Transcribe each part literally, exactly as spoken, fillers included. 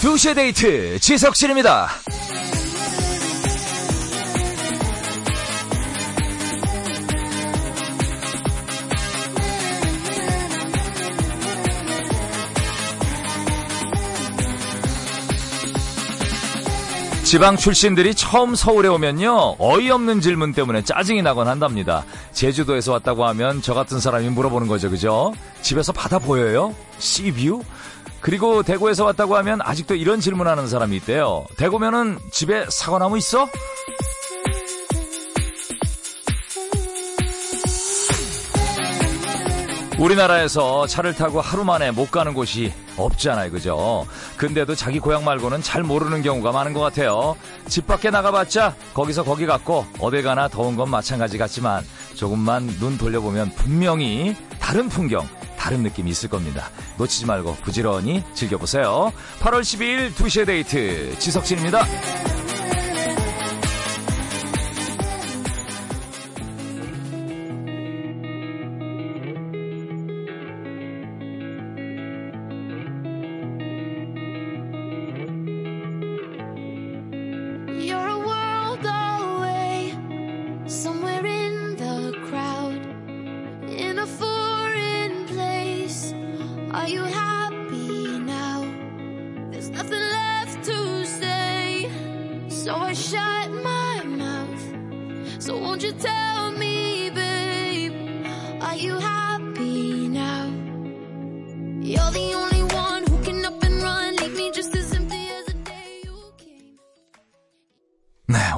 두 시의 데이트 지석진입니다. 지방 출신들이 처음 서울에 오면요, 어이없는 질문 때문에 짜증이 나곤 한답니다. 제주도에서 왔다고 하면 저 같은 사람이 물어보는 거죠, 그죠? 집에서 바다 보여요? 시뷰? 그리고 대구에서 왔다고 하면 아직도 이런 질문하는 사람이 있대요. 대구면은 집에 사과나무 있어? 우리나라에서 차를 타고 하루 만에 못 가는 곳이 없잖아요, 그죠? 근데도 자기 고향 말고는 잘 모르는 경우가 많은 것 같아요. 집 밖에 나가봤자 거기서 거기 같고 어딜 가나 더운 건 마찬가지 같지만 조금만 눈 돌려보면 분명히 다른 풍경, 다른 느낌이 있을 겁니다. 놓치지 말고 부지런히 즐겨보세요. 팔월 십이일 두 시의 데이트 지석진입니다.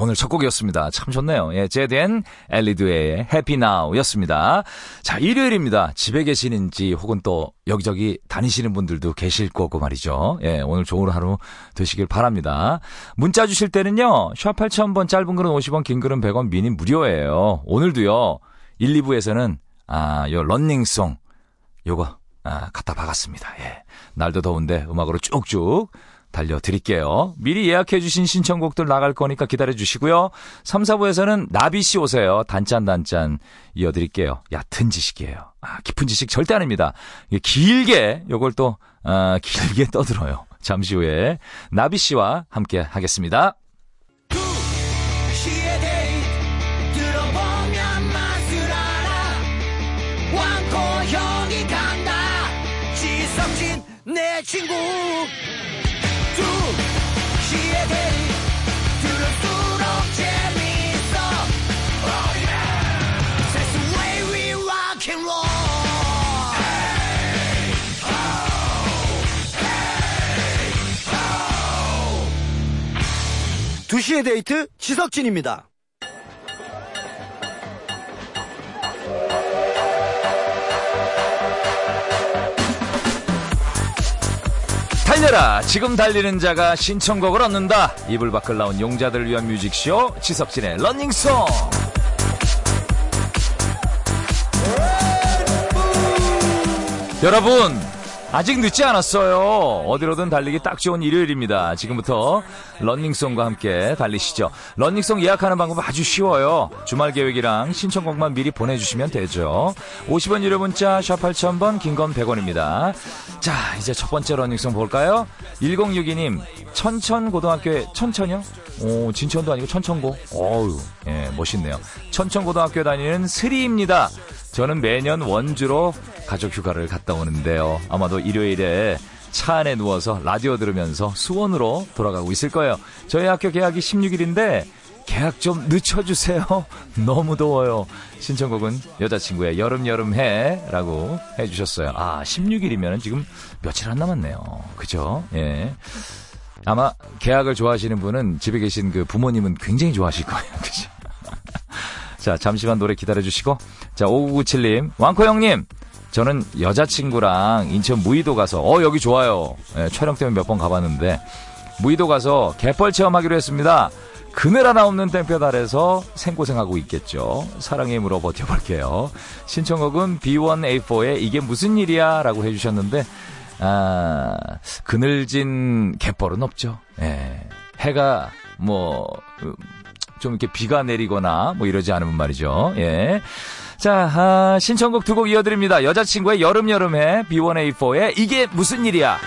오늘 첫 곡이었습니다. 참 좋네요. 예, 제덴 엘리드웨의 해피 나우였습니다. 자, 일요일입니다. 집에 계시는지 혹은 또 여기저기 다니시는 분들도 계실 거고 말이죠. 예, 오늘 좋은 하루 되시길 바랍니다. 문자 주실 때는요. 샵 팔천 번 짧은 글은 오십 원, 긴 글은 백 원, 미니 무료예요. 오늘도요. 일, 이 부에서는 아, 요 런닝송 요거 아, 갖다 박았습니다. 예. 날도 더운데 음악으로 쭉쭉 달려드릴게요. 미리 예약해주신 신청곡들 나갈 거니까 기다려주시고요. 삼, 사 부에서는 나비씨 오세요. 단짠단짠 이어드릴게요. 얕은 지식이에요. 아, 깊은 지식 절대 아닙니다. 길게 요걸 또 아, 길게 떠들어요. 잠시 후에 나비씨와 함께 하겠습니다. 내 친구 두 시의 데이트 지석진입니다. 달려라, 지금 달리는 자가 신청곡을 얻는다. 이불 밖을 나온 용자들을 위한 뮤직쇼 지석진의 러닝송. 여러분, 아직 늦지 않았어요. 어디로든 달리기 딱 좋은 일요일입니다. 지금부터 러닝송과 함께 달리시죠. 러닝송 예약하는 방법 아주 쉬워요. 주말 계획이랑 신청곡만 미리 보내주시면 되죠. 오십 원 유료 문자 샵 팔천 번, 긴 건 백 원입니다. 자, 이제 첫 번째 러닝송 볼까요? 일공육이 님, 천천고등학교에 천천이요? 오, 진천도 아니고 천천고? 어우, 예, 멋있네요. 천천고등학교에 다니는 스리입니다. 저는 매년 원주로 가족 휴가를 갔다 오는데요. 아마도 일요일에 차 안에 누워서 라디오 들으면서 수원으로 돌아가고 있을 거예요. 저희 학교 개학이 십육일인데 개학 좀 늦춰주세요. 너무 더워요. 신청곡은 여자친구의 여름여름해라고 해주셨어요. 아, 십육일이면 지금 며칠 안 남았네요. 그죠? 예. 아마 개학을 좋아하시는 분은 집에 계신 그 부모님은 굉장히 좋아하실 거예요. 그죠? 자, 잠시만 노래 기다려주시고. 자, 오구구칠 님, 왕코 형님, 저는 여자친구랑 인천 무의도 가서 어 여기 좋아요. 예, 촬영 때문에 몇 번 가봤는데 무의도 가서 갯벌 체험하기로 했습니다. 그늘 하나 없는 땡볕 아래서 생고생하고 있겠죠. 사랑의 힘으로 버텨볼게요. 신청곡은 비 원 에이 포의 이게 무슨 일이야 라고 해주셨는데, 아, 그늘진 갯벌은 없죠. 예, 해가 뭐 좀 이렇게 비가 내리거나 뭐 이러지 않으면 말이죠. 예. 자, 아, 신청곡 두 곡 이어드립니다. 여자친구의 여름여름해, 비원에이포의 이게 무슨 일이야.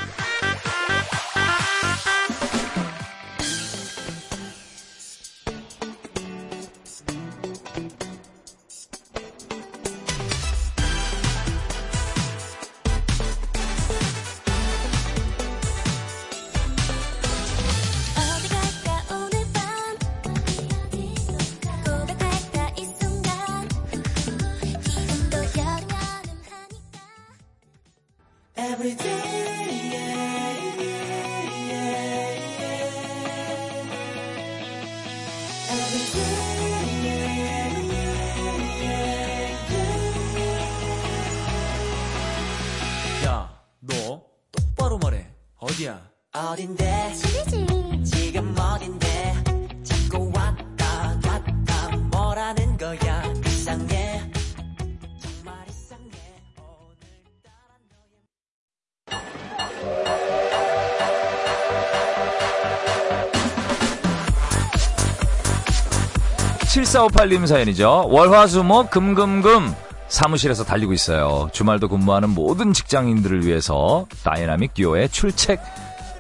칠사오팔 님 사연이죠. 월화수목 금금금 사무실에서 달리고 있어요. 주말도 근무하는 모든 직장인들을 위해서 다이나믹 듀오의 출첵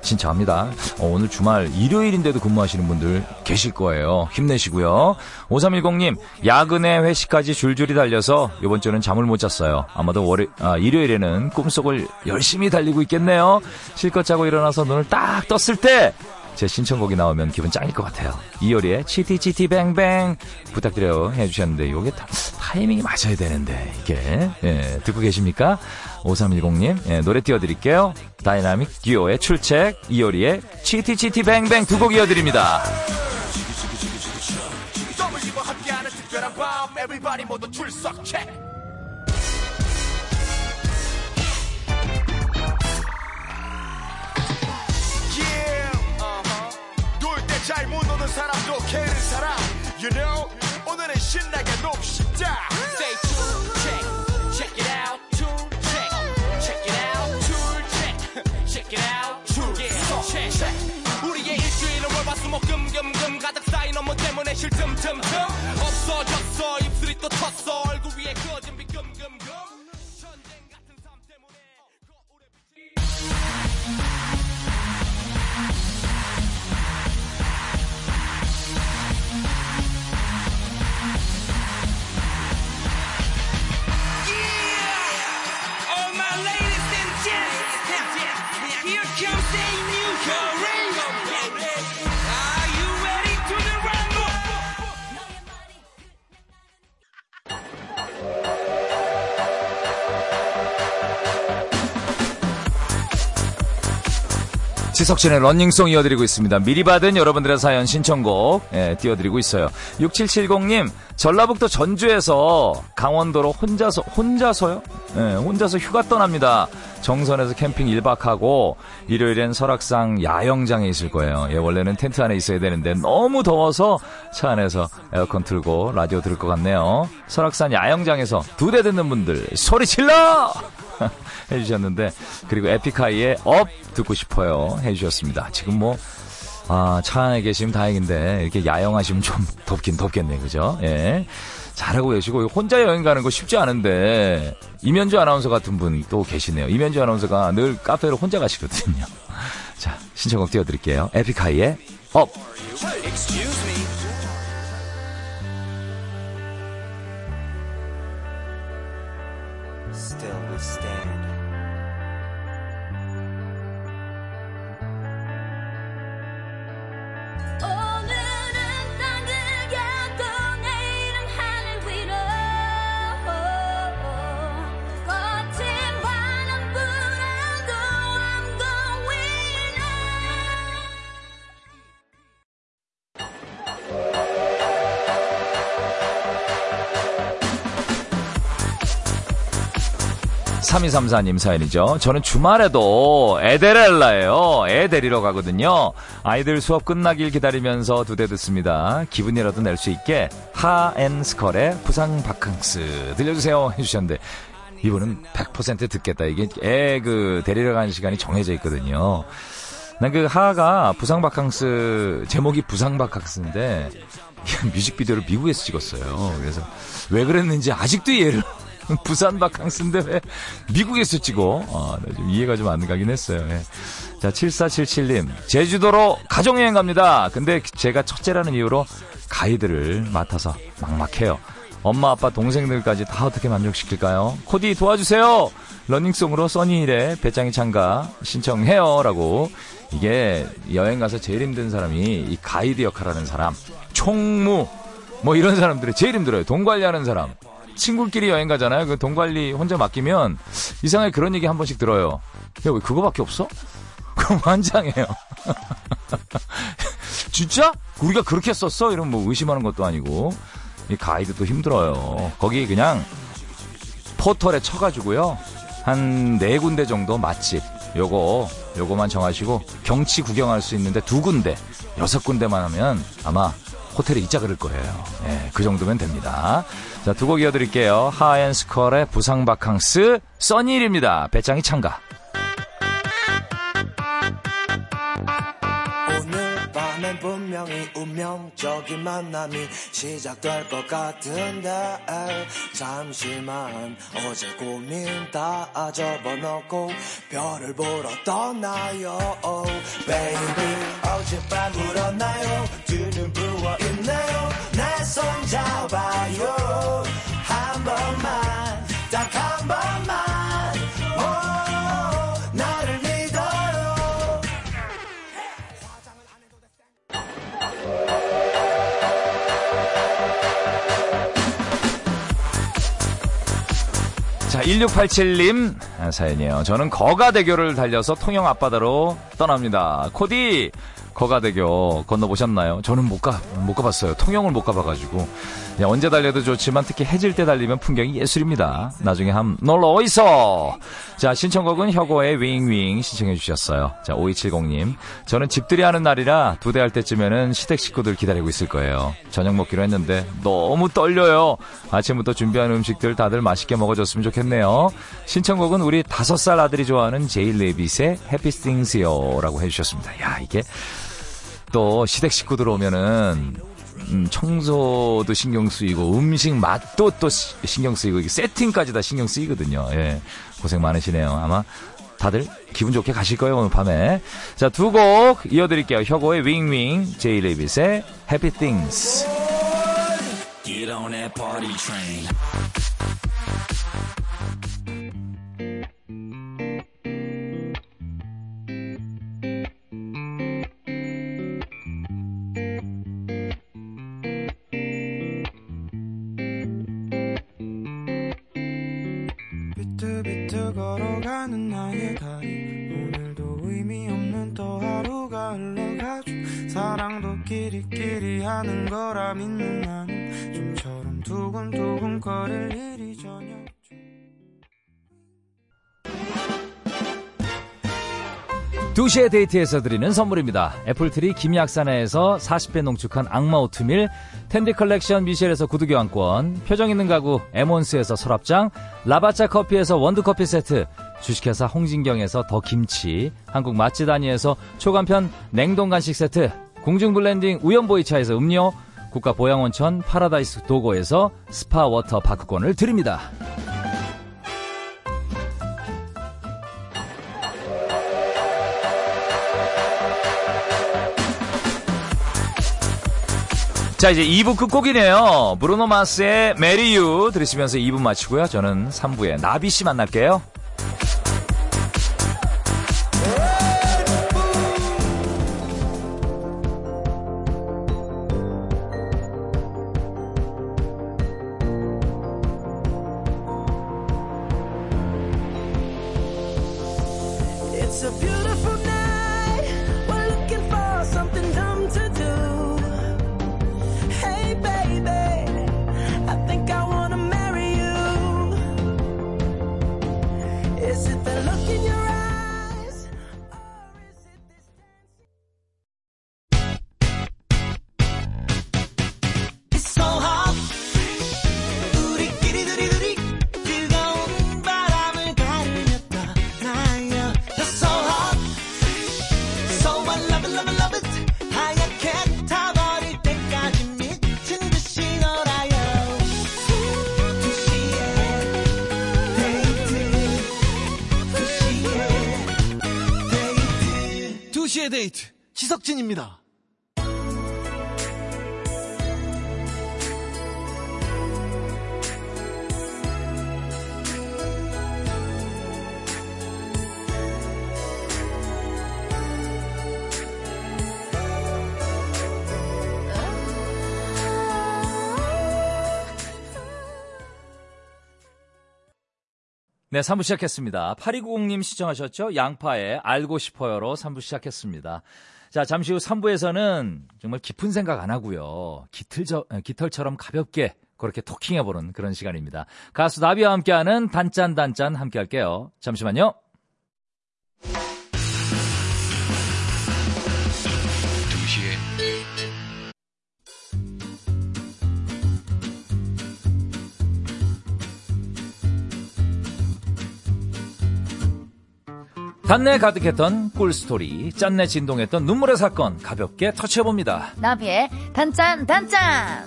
신청합니다. 어, 오늘 주말 일요일인데도 근무하시는 분들 계실 거예요. 힘내시고요. 오삼일공 님 야근에 회식까지 줄줄이 달려서 이번 주는 잠을 못 잤어요. 아마도 월요, 아, 일요일에는 꿈속을 열심히 달리고 있겠네요. 실컷 자고 일어나서 눈을 딱 떴을 때 제 신청곡이 나오면 기분 짱일 것 같아요. 이효리의 치티치티뱅뱅 부탁드려요 해주셨는데 이게 타이밍이 맞아야 되는데 이게 예, 듣고 계십니까? 오삼일공 님 예, 노래 띄워드릴게요. 다이나믹 듀오의 출첵, 이효리의 치티치티뱅뱅 두 곡 이어드립니다. 잘 못 노는 사람도 캐는 사람 You know 오늘은 신나게 놉시다 Stay tuned, check, check it out Tune, check, check it out Tune, check, check it out Tune, yeah, check 우리의 일주일은 월화수목금금금 가득 쌓인 업무 때문에 실틈틈틈 없어졌어 입술이 또 텄어 얼굴 위에 꺼진 빛 금금금 전쟁 같은 삶 때문에 거울에 비친 지석진의 러닝송 이어드리고 있습니다. 미리 받은 여러분들의 사연 신청곡 예, 띄워드리고 있어요. 육칠칠공 님 전라북도 전주에서 강원도로 혼자서 혼자서요? 예, 혼자서 휴가 떠납니다. 정선에서 캠핑 일 박하고 일요일엔 설악산 야영장에 있을 거예요. 예, 원래는 텐트 안에 있어야 되는데 너무 더워서 차 안에서 에어컨 틀고 라디오 들을 것 같네요. 설악산 야영장에서 두 대 듣는 분들 소리 질러! 해주셨는데 그리고 에픽하이의 업 듣고 싶어요 해주셨습니다. 지금 뭐 아, 차 안에 계시면 다행인데 이렇게 야영하시면 좀 덥긴 덥겠네 그죠? 예. 잘하고 계시고 혼자 여행 가는 거 쉽지 않은데 이면주 아나운서 같은 분 또 계시네요. 이면주 아나운서가 늘 카페를 혼자 가시거든요. 자 신청곡 띄워드릴게요. 에픽하이의 업. Still we stand. 오늘은 난 느꼈고 내일은 하늘 위로 꽃이 바람 불어도 I'm going on. 삼이삼사 님 사연이죠. 저는 주말에도 애데렐라예요. 애 데리러 가거든요. 아이들 수업 끝나길 기다리면서 두 대 듣습니다. 기분이라도 낼 수 있게 하앤스컬의 부상 바캉스 들려주세요 해주셨는데 이분은 백 퍼센트 듣겠다. 이게 애 그 데리러 가는 시간이 정해져 있거든요. 난 그 하하가 부상바캉스, 제목이 부상바캉스인데 뮤직비디오를 미국에서 찍었어요. 그래서 왜 그랬는지 아직도 이해를 부산 바캉스인데 왜 미국에서 찍어? 아, 좀 이해가 좀 안 가긴 했어요. 예. 자, 칠사칠칠 님. 제주도로 가족여행 갑니다. 근데 제가 첫째라는 이유로 가이드를 맡아서 막막해요. 엄마, 아빠, 동생들까지 다 어떻게 만족시킬까요? 코디 도와주세요. 러닝송으로 써니힐의 배짱이 참가 신청해요. 라고. 이게 여행 가서 제일 힘든 사람이 이 가이드 역할하는 사람, 총무 뭐 이런 사람들이 제일 힘들어요. 돈 관리하는 사람. 친구끼리 여행 가잖아요. 그 돈 관리 혼자 맡기면 이상하게 그런 얘기 한 번씩 들어요. 야, 왜 그거밖에 없어? 그럼 환장해요. 진짜? 우리가 그렇게 썼어? 이러면 뭐 의심하는 것도 아니고. 이 가이드도 힘들어요. 거기 그냥 포털에 쳐가지고요. 한 네 군데 정도 맛집. 요거, 요거만 정하시고 경치 구경할 수 있는데 두 군데, 여섯 군데만 하면 아마 호텔에 있자 그럴 거예요. 예, 그 정도면 됩니다. 자, 두 곡 이어드릴게요. 하앤스컬의 부상바캉스, 써니힐입니다. 배짱이 참가. 오늘 밤엔 분명히 운명적인 만남이 시작될 것 같은데 잠시만 어제 고민 다 접어놓고 별을 보러 떠나요. Baby 어젯밤 울었나요? 두 눈 부어 있나요? 내 손 잡아요. 한 번만 딱 한 번만 오, 나를 믿어요. 자, 일육팔칠 님 아, 사연이에요. 저는 거가대교를 달려서 통영 앞바다로 떠납니다. 코디 거가대교 건너보셨나요? 저는 못 가, 못 가봤어요. 통영을 못 가봐가지고. 언제 달려도 좋지만 특히 해질 때 달리면 풍경이 예술입니다. 나중에 함 놀러 오이소! 자, 신청곡은 혁오의 윙윙 신청해주셨어요. 자, 오이칠공 님. 저는 집들이 하는 날이라 두 대 할 때쯤에는 시댁 식구들 기다리고 있을 거예요. 저녁 먹기로 했는데 너무 떨려요. 아침부터 준비한 음식들 다들 맛있게 먹어줬으면 좋겠네요. 신청곡은 우리 다섯 살 아들이 좋아하는 제일 레빗의 해피 스팅스요. 라고 해주셨습니다. 야, 이게. 또 시댁 식구들 오면은 음, 청소도 신경 쓰이고 음식 맛도 또 시, 신경 쓰이고 이게 세팅까지 다 신경 쓰이거든요. 예, 고생 많으시네요. 아마 다들 기분 좋게 가실 거예요 오늘 밤에. 자, 두 곡 이어드릴게요. 혁오의 윙윙, 제이 레빗의 Happy Things. Get on that party train. 걸어가는 나의 다리 오늘도 의미 없는 또 하루가 흘러가죠. 사랑도 끼리끼리 하는 거라 믿는 나는 좀처럼 두근두근 거릴 일이 전혀 없죠. 두 시의 데이트에서 드리는 선물입니다. 애플트리 김약사나에서 사십 배 농축한 악마 오트밀, 텐디 컬렉션 미셸에서 구두 교환권, 표정 있는 가구 에몬스에서 서랍장, 라바차 커피에서 원두커피 세트, 주식회사 홍진경에서 더 김치, 한국 맛집 다니에서 초간편 냉동 간식 세트, 공중 블렌딩 우연보이차에서 음료, 국가 보양원천 파라다이스 도고에서 스파 워터 파크권을 드립니다. 자, 이제 이 부 끝곡이네요. 브루노 마스의 메리유 들으시면서 이 부 마치고요. 저는 삼 부에 나비씨 만날게요. 에이트 지석진입니다. 네, 삼 부 시작했습니다. 팔이구공 님 시청하셨죠? 양파의 알고 싶어요로 삼 부 시작했습니다. 자, 잠시 후 삼 부에서는 정말 깊은 생각 안 하고요. 깃털저, 깃털처럼 가볍게 그렇게 토킹해보는 그런 시간입니다. 가수 나비와 함께하는 단짠단짠 함께 할게요. 잠시만요. 단내 가득했던 꿀스토리, 짠내 진동했던 눈물의 사건 가볍게 터치해봅니다. 나비의 단짠 단짠.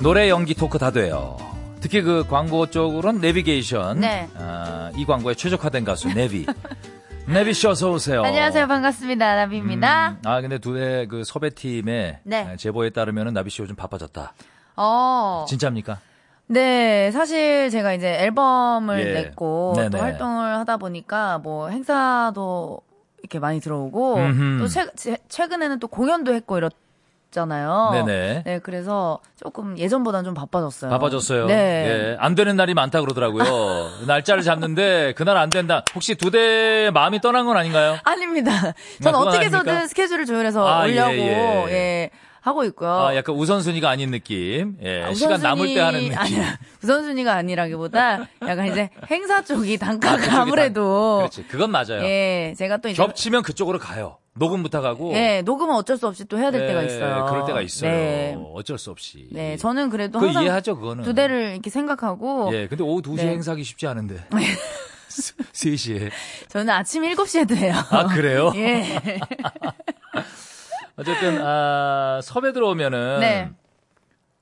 노래, 연기, 토크 다 돼요. 특히 그 광고 쪽으로는 내비게이션. 네. 어, 이 광고에 최적화된 가수 내비. 나비 씨 어서 오세요. 안녕하세요, 반갑습니다. 나비입니다. 음, 아 근데 두 해 그 섭외팀의 네. 제보에 따르면은 나비 씨 요즘 바빠졌다. 어. 진짜입니까? 네, 사실 제가 이제 앨범을 예. 냈고 네네. 또 활동을 하다 보니까 뭐 행사도 이렇게 많이 들어오고 음흠. 또 최, 제, 최근에는 또 공연도 했고 이렇잖아요. 네네. 네, 그래서 조금 예전보다는 좀 바빠졌어요. 바빠졌어요. 네, 예, 안 되는 날이 많다 그러더라고요. 날짜를 잡는데 그날 안 된다. 혹시 두 대의 마음이 떠난 건 아닌가요? 아닙니다. 전 어떻게 해서든 스케줄을 조율해서 아, 오려고. 예, 예. 예. 하고 있고요. 아, 약간 우선순위가 아닌 느낌. 예, 아, 우선순위... 시간 남을 때 하는 느낌. 아니, 우선순위가 아니라기보다 약간 이제 행사 쪽이 단가가 아, 그쪽이 아무래도. 단... 그렇지. 그건 맞아요. 예, 제가 또 이제 겹치면 그쪽으로 가요. 녹음 부탁하고. 예, 녹음은 어쩔 수 없이 또 해야 될 예, 때가 있어요. 그럴 때가 있어요. 네. 어쩔 수 없이. 네, 저는 그래도 항상 이해하죠, 그거는. 두 대를 이렇게 생각하고. 예, 근데 오후 두 시 네. 행사하기 쉽지 않은데. 세 시에. 저는 아침 일곱 시에도 해요. 아, 그래요? 예. 어쨌든 아, 섭외 들어오면은 네.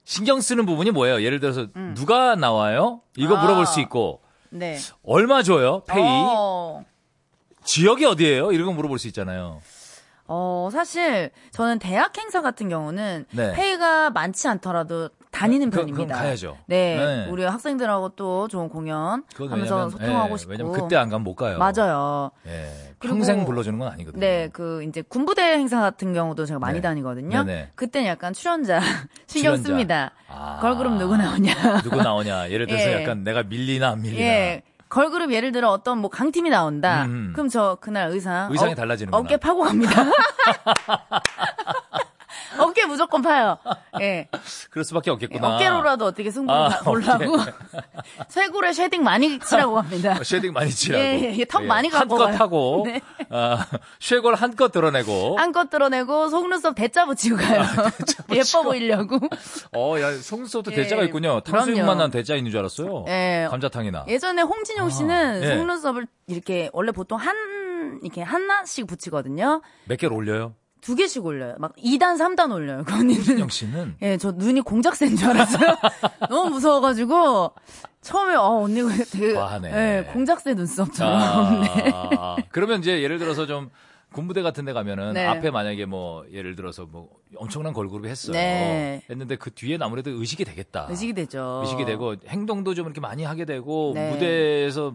신경 쓰는 부분이 뭐예요? 예를 들어서 음. 누가 나와요? 이거 아. 물어볼 수 있고 네. 얼마 줘요? 페이 어. 지역이 어디예요? 이런 거 물어볼 수 있잖아요. 어 사실 저는 대학 행사 같은 경우는 네. 페이가 많지 않더라도 다니는 그, 편입니다. 그럼 가야죠. 네, 네, 우리 학생들하고 또 좋은 공연 하면서 소통하고 네, 싶고. 왜냐면 그때 안 가면 못 가요. 맞아요. 네, 평생 불러주는 건 아니거든요. 네, 그 이제 군부대 행사 같은 경우도 제가 많이 네. 다니거든요. 네, 네. 그때는 약간 출연자 신경 출연자. 씁니다. 아, 걸그룹 누구 나오냐. 누구 나오냐. 예를 들어서 예. 약간 내가 밀리나 안 밀리나. 예. 걸그룹 예를 들어 어떤 뭐 강팀이 나온다. 음흠. 그럼 저 그날 의상. 의상이 어, 달라지는구나. 어깨 파고 갑니다. 어깨 무조건 파요. 예. 그럴 수밖에 없겠구나. 어깨로라도 어떻게 승부를 보려고. 아, 쇄골에 쉐딩 많이 칠하고 갑니다. 쉐딩 많이 칠하고. 예, 예. 턱 예. 많이 갖고 한껏 가요. 하고. 네. 아, 쇄골 한껏 드러내고. 한껏 드러내고 속눈썹 대짜 붙이고 가요. 아, 대짜 붙이고. 예뻐 보이려고. 어, 야, 속눈썹도 대짜가 예, 있군요. 탕수육만 난 대짜 있는 줄 알았어요. 예. 감자탕이나. 예전에 홍진영 씨는 아, 예. 속눈썹을 이렇게 원래 보통 한 이렇게 하나씩 붙이거든요. 몇 개를 올려요? 두 개씩 올려요. 막 이 단, 삼 단 올려요. 그 언니는. 신영 씨는? 예, 저 눈이 공작새인 줄 알았어요. 너무 무서워가지고. 처음에, 어, 언니가 되게. 과하네. 예, 공작새 눈썹처럼. 아, 네. 아, 그러면 이제 예를 들어서 좀 군부대 같은 데 가면은 네. 앞에 만약에 뭐 예를 들어서 뭐 엄청난 걸그룹이 했어요. 네. 했는데 그 뒤에 아무래도 의식이 되겠다. 의식이 되죠. 의식이 되고 행동도 좀 이렇게 많이 하게 되고 네. 무대에서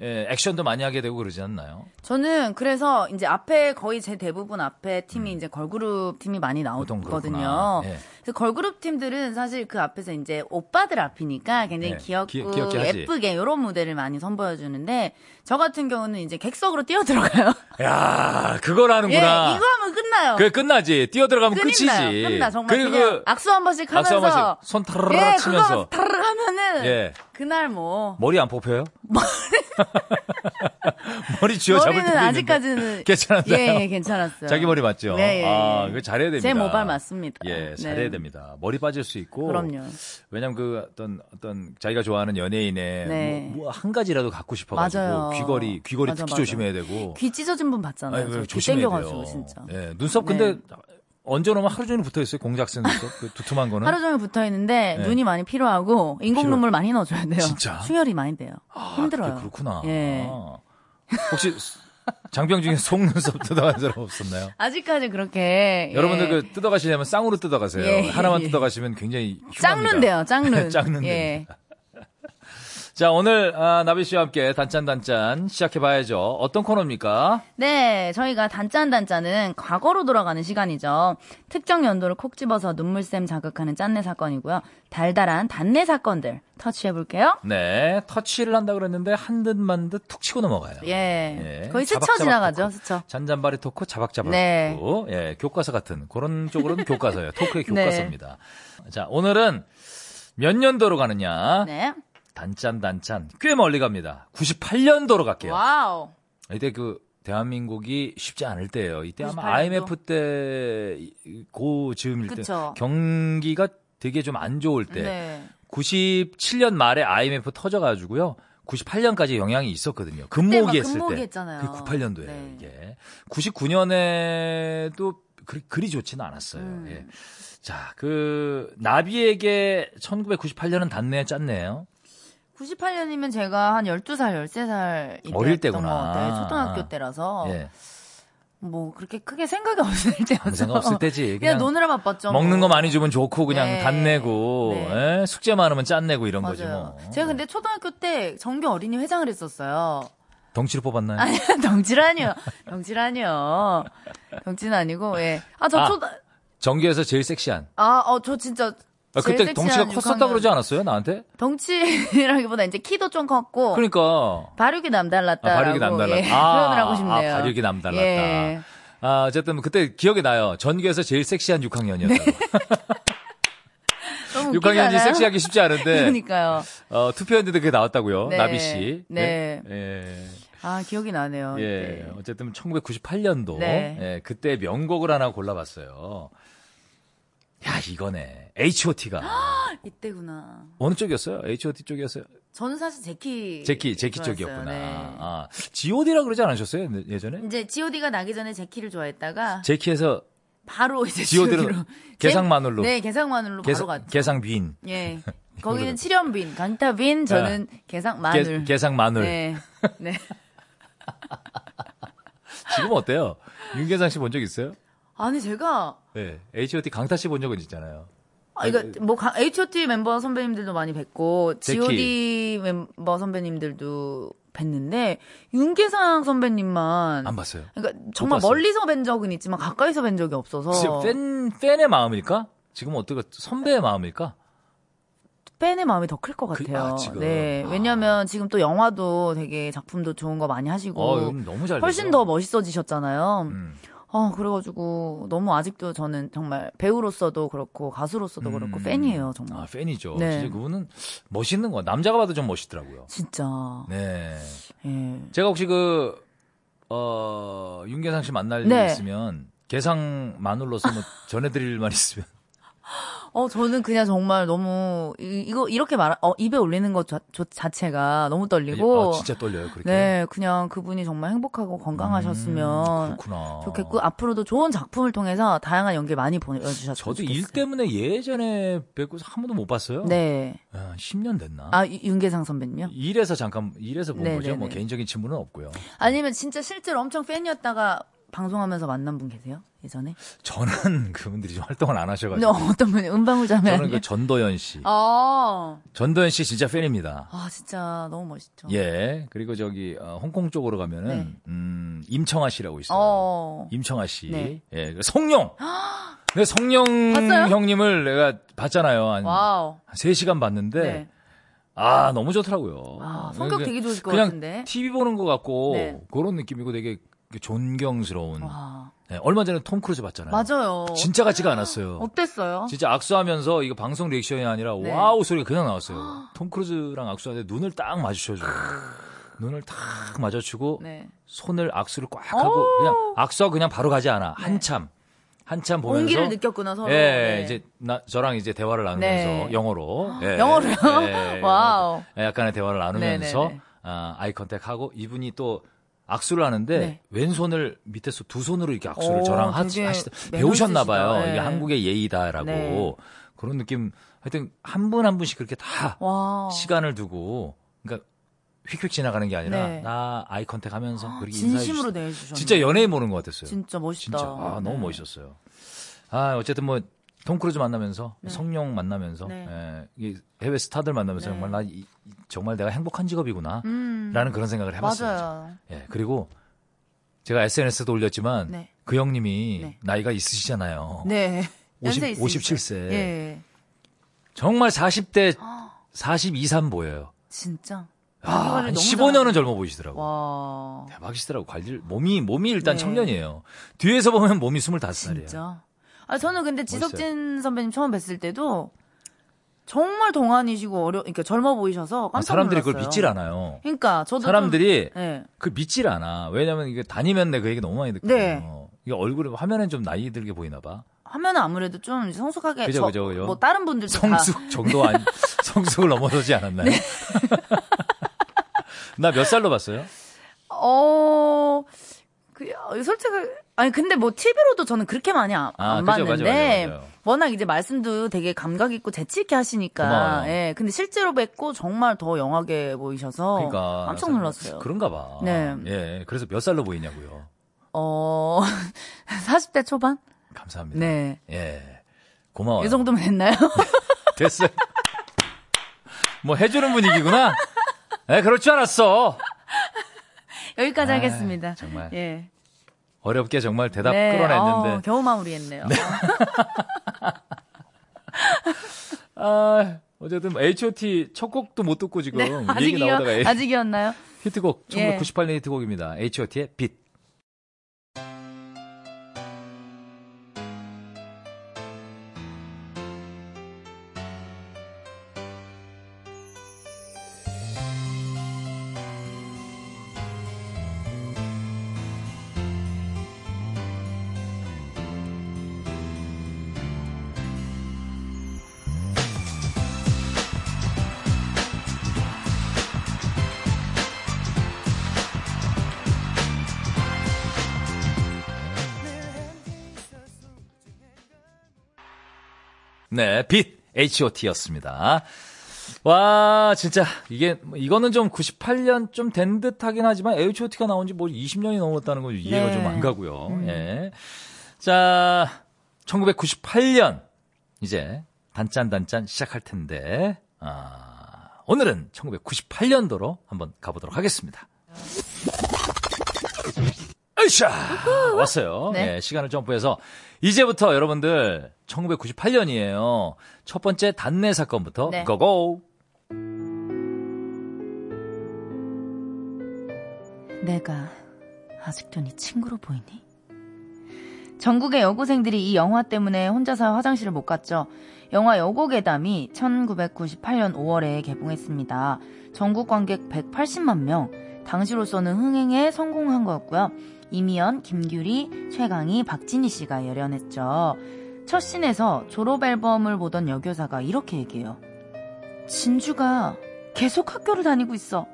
예, 액션도 많이 하게 되고 그러지 않나요? 저는 그래서 이제 앞에 거의 제 대부분 앞에 팀이 음. 이제 걸그룹 팀이 많이 나오거든요. 예. 그래서 걸그룹 팀들은 사실 그 앞에서 이제 오빠들 앞이니까 굉장히 예. 귀엽고 기, 예쁘게 이런 무대를 많이 선보여주는데 저 같은 경우는 이제 객석으로 뛰어들어가요. 야, 그걸 하는구나. 예, 이거 하면 끝나요. 그게 끝나지. 뛰어들어가면 끝이나요. 끝이지. 끝나, 정말. 그리고 그 악수 한 번씩 하면서. 악수 한 번씩. 손 타르르 예, 치면서. 그거 타르르 하면은. 예. 그날 뭐. 머리 안 뽑혀요? 머리. 머리 쥐어 잡을 때도 아직까지는 괜찮았어요. 예, 예, 괜찮았어요. 자기 머리 맞죠? 네, 예, 아, 이거 잘해야 됩니다. 제 모발 맞습니다. 예, 잘해야 네. 됩니다. 머리 빠질 수 있고. 그럼요. 왜냐면 그 어떤 어떤 자기가 좋아하는 연예인의 네. 뭐 한 가지라도 갖고 싶어가지고 맞아요. 귀걸이 귀걸이 맞아, 특히 맞아. 조심해야 되고. 귀 찢어진 분 봤잖아요. 아니, 왜, 귀 조심해야 땡겨가지고 돼요. 진짜. 예, 눈썹 근데. 네. 얹어놓으면 하루 종일 붙어있어요. 공작 쓰는 거. 그 두툼한 거는. 하루 종일 붙어있는데 네. 눈이 많이 필요하고 인공 필요... 눈물 많이 넣어줘야 돼요. 진짜? 충혈이 많이 돼요. 아, 힘들어요. 그렇구나. 예. 혹시 장병 중에 속눈썹 뜯어간 사람 없었나요? 아직까지 그렇게. 예. 여러분들 그 뜯어가시려면 쌍으로 뜯어가세요. 예. 하나만 예. 뜯어가시면 굉장히 짱눈대요. 짱눈. 짱눈. 예. 자, 오늘 아, 나비 씨와 함께 단짠단짠 시작해봐야죠. 어떤 코너입니까? 네, 저희가 단짠단짠은 과거로 돌아가는 시간이죠. 특정 연도를 콕 집어서 눈물샘 자극하는 짠내 사건이고요. 달달한 단내 사건들 터치해볼게요. 네, 터치를 한다 그랬는데 한 듯 만 듯 툭 치고 넘어가요. 예, 예. 거의 스쳐 지나가죠. 스쳐. 잔잔바리 토크, 자박자박 네. 토크. 예, 교과서 같은 그런 쪽으로는 교과서예요. 토크의 교과서입니다. 네. 자, 오늘은 몇 년도로 가느냐. 네. 단짠 단짠 꽤 멀리 갑니다. 구십팔 년도로 갈게요. 와우. 이때 그 대한민국이 쉽지 않을 때예요. 이때 구십팔 년도. 아마 아이엠에프 때 고 즈음일 때 경기가 되게 좀 안 좋을 때 네. 구십칠 년 말에 아이엠에프 터져가지고요. 구십팔 년까지 영향이 있었거든요. 금모기 했을 금모기 때. 했잖아요. 그게 구십팔 년도예요. 네. 이게. 구십구 년에도 그리, 그리 좋지는 않았어요. 음. 예. 자, 그 나비에게 천구백구십팔 년은 단내요, 짠내요? 구십팔 년이면 제가 한 열두 살, 열세 살 이때 어릴 때구나. 네, 초등학교 때라서 예. 뭐 그렇게 크게 생각이 없을 때였죠. 생각 없을 때지. 그냥, 그냥 노느라 바빴죠. 먹는 거 많이 주면 좋고 그냥 네. 단내고 네. 예? 숙제 많으면 짠내고 이런 맞아요. 거지 뭐. 제가 근데 초등학교 때 전교 어린이 회장을 했었어요. 덩치로 뽑았나요? 아니, 덩치라니요. 덩치라니요. 덩치는 아니고 예. 아, 저 초등 아, 전교에서 제일 섹시한. 아, 어, 저 진짜 아, 그때 덩치가 컸었다 그러지 않았어요? 나한테? 덩치라기보다 이제 키도 좀 컸고. 그러니까. 발육이 남달랐다. 아, 발육이 남달랐다. 예, 아, 표현을 하고 싶네요. 아, 발육이 남달랐다. 예. 아, 어쨌든 그때 기억이 나요. 전교에서 제일 섹시한 육 학년이었다고. 네. 너무 육 학년이 섹시하기 쉽지 않은데. 그러니까요. 어, 투표했는데 그게 나왔다고요. 네. 나비 씨. 네. 네. 예. 아, 기억이 나네요. 예. 네. 어쨌든 천구백구십팔 년도. 네. 예, 그때 명곡을 하나 골라봤어요. 야, 이거네. 에이치 오.T가. 이때구나. 어느 쪽이었어요? 에이치 오.T 쪽이었어요? 저는 사실 제키. 제키, 제키 좋았어요. 쪽이었구나. 네. 아, 지 오.D라고 그러지 않으셨어요? 예전에? 이제 지 오.D가 나기 전에 제키를 좋아했다가. 제키에서. 바로 이제 지 오.D로. 개상마늘로. 네, 개상마늘로 바로 갔죠. 개상빈. 예. 거기는 칠연빈, 강타빈, 저는 네. 개상마늘. 개상마늘. 네. 네. 지금 어때요? 윤계상 씨 본 적 있어요? 아니, 제가. 네. 에이치 오.T 강타 씨 본 적은 있잖아요. 아, 이거, 그러니까 뭐, 에이치 오.T 멤버 선배님들도 많이 뵀고, 제키. 지 오.D 멤버 선배님들도 뵀는데, 윤계상 선배님만. 안 봤어요. 그러니까 정말 멀리서 뵌 적은 있지만, 가까이서 뵌 적이 없어서. 지금 팬, 팬의 마음일까? 지금 어떻게, 선배의 마음일까? 팬의 마음이 더 클 것 같아요. 그, 아, 네, 아. 왜냐하면 지금 또 영화도 되게 작품도 좋은 거 많이 하시고, 어, 너무 잘 훨씬 되죠. 더 멋있어지셨잖아요. 음. 어, 그래가지고, 너무 아직도 저는 정말 배우로서도 그렇고, 가수로서도 그렇고, 음. 팬이에요, 정말. 아, 팬이죠. 네. 진짜 그분은 멋있는 거. 남자가 봐도 좀 멋있더라고요. 진짜. 네. 예. 제가 혹시 그, 어, 윤계상 씨 만날 일 네. 있으면, 계상 마눌로서 뭐 전해드릴 말 있으면. 어, 저는 그냥 정말 너무, 이, 이거, 이렇게 말, 어, 입에 올리는 것 자, 자체가 너무 떨리고. 아, 진짜 떨려요, 그렇게? 네, 그냥 그분이 정말 행복하고 건강하셨으면. 음, 그렇구나. 좋겠고, 앞으로도 좋은 작품을 통해서 다양한 연기 많이 보여주셨으면 저도 좋겠어요. 일 때문에 예전에 뵙고 한 번도 못 봤어요? 네. 아, 십 년 됐나? 아, 윤계상 선배님요? 일에서 잠깐, 일에서 본 네네네. 거죠? 뭐 개인적인 친분은 없고요. 아니면 진짜 실제로 엄청 팬이었다가, 방송하면서 만난 분 계세요? 예전에? 저는 그분들이 좀 활동을 안 하셔가지고. 근데 어떤 분이 음방울자매? 저는 그 전도연 씨. 아. 전도연 씨 진짜 팬입니다. 아, 진짜 너무 멋있죠. 예. 그리고 저기, 어, 홍콩 쪽으로 가면은, 네. 음, 임청아 씨라고 있어요. 어. 임청아 씨. 네. 예. 성룡! 내 성룡 봤어요? 형님을 내가 봤잖아요. 한, 와우. 한 세 시간 봤는데. 네. 아, 너무 좋더라고요. 아, 성격 되게 좋으실 것 같은데. 그냥 티비 보는 것 같고, 네. 그런 느낌이고 되게, 존경스러운. 네, 얼마 전에 톰 크루즈 봤잖아요. 맞아요. 진짜 같지가 않았어요. 어땠어요? 진짜 악수하면서 이거 방송 리액션이 아니라 네. 와우 소리가 그냥 나왔어요. 톰 크루즈랑 악수하는데 눈을 딱 마주쳐줘요. 눈을 딱 마주치고 네. 손을 악수를 꽉 하고 그냥 악수하고 그냥 바로 가지 않아. 네. 한참. 한참 보면서 온기를 느꼈구나 서로. 예, 네. 이제 나 저랑 이제 대화를 나누면서 네. 영어로. 예, 영어로요? 예, 와우. 약간의 대화를 나누면서 아, 아이 컨택하고 이분이 또 악수를 하는데 네. 왼손을 밑에서 두 손으로 이렇게 악수를 오, 저랑 하시, 하시다 배우셨나 봐요. 네. 이게 한국의 예의다라고 네. 그런 느낌. 하여튼 한 분 한 분씩 그렇게 다 와. 시간을 두고 그러니까 휙휙 지나가는 게 아니라 네. 나 아이 컨택하면서 아, 그렇게 인사해 진심으로 내주셨네. 진짜 연예인 보는 것 같았어요. 진짜 멋있다. 진짜. 아, 네. 너무 멋있었어요. 아 어쨌든 뭐 톰 크루즈 만나면서 네. 성룡 만나면서 네. 예, 해외 스타들 만나면서 네. 정말 나 이, 정말 내가 행복한 직업이구나 음. 라는 그런 생각을 해봤어요. 예, 그리고 제가 에스엔에스에도 올렸지만 네. 그 형님이 네. 나이가 있으시잖아요. 네. 오십, 오십칠 세. 예. 정말 사십 대 사십이, 삼 보여요. 진짜? 아, 한 십오 년은 젊어 보이시더라고요. 와. 대박이시더라고요. 관리를, 몸이, 몸이 일단 네. 청년이에요. 뒤에서 보면 몸이 스물다섯 살이에요. 진짜? 아, 저는 근데 지석진 선배님 처음 뵀을 때도 정말 동안이시고 어려, 그러니까 젊어 보이셔서 깜짝 놀랐어요. 아, 사람들이 그걸 믿질 않아요. 그러니까 저도 사람들이 좀, 네. 그걸 믿질 않아. 왜냐면 이게 다니면 내 그 얘기 너무 많이 듣거든요. 네. 이게 얼굴에 화면엔 좀 나이 들게 보이나 봐. 화면은 아무래도 좀 성숙하게 그죠, 저, 그죠, 그죠. 뭐 다른 분들도 성숙 다. 정도 아니 성숙을 넘어서지 않았나요? 네. 나 몇 살로 봤어요? 어, 그 솔직히 아니 근데 뭐 티비로도 저는 그렇게 많이 안, 아, 안 그죠, 봤는데 맞아, 맞아, 맞아. 워낙 이제 말씀도 되게 감각 있고 재치 있게 하시니까 고마워요. 예. 근데 실제로 뵙고 정말 더 영하게 보이셔서 그러니까, 깜짝 놀랐어요. 그런가 봐. 네. 예. 그래서 몇 살로 보이냐고요? 어, 사십 대 초반? 감사합니다. 네. 예. 고마워요. 이 정도면 됐나요? 됐어요. 뭐 해주는 분위기구나? 네, 그럴 줄 알았어. 여기까지 아이, 하겠습니다. 정말. 예. 어렵게 정말 대답 네. 끌어냈는데. 어, 겨우 마무리했네요. 네. 아, 어쨌든 에이치 오 티 첫 곡도 못 듣고 지금. 네, 아직이요? 나오다가 에이, 아직이었나요? 히트곡, 천구백구십팔 년 예. 히트곡입니다. 에이치 오 티의 빛. 네, 빛 에이치 오 티였습니다. 와, 진짜 이게 이거는 좀 구십팔 년 좀 된 듯하긴 하지만 에이치 오 티가 나온지 뭐 이십 년이 넘었다는 건 이해가 네. 좀 안 가고요. 음. 예. 자, 천구백구십팔 년 이제 단짠 단짠 시작할 텐데 아, 오늘은 천구백구십팔 년도로 한번 가보도록 하겠습니다. 으쌰! 왔어요. 네. 예, 시간을 점프해서 이제부터 여러분들 천구백구십팔 년이에요. 첫 번째 단내 사건부터 네. 고고! 내가 아직도 네 친구로 보이니? 전국의 여고생들이 이 영화 때문에 혼자서 화장실을 못 갔죠. 영화 여고괴담이 천구백구십팔 년 오월에 개봉했습니다. 전국 관객 백팔십만 명, 당시로서는 흥행에 성공한 거였고요. 이미연, 김규리, 최강희, 박진희 씨가 열연했죠. 첫 씬에서 졸업 앨범을 보던 여교사가 이렇게 얘기해요. 진주가 계속 학교를 다니고 있어.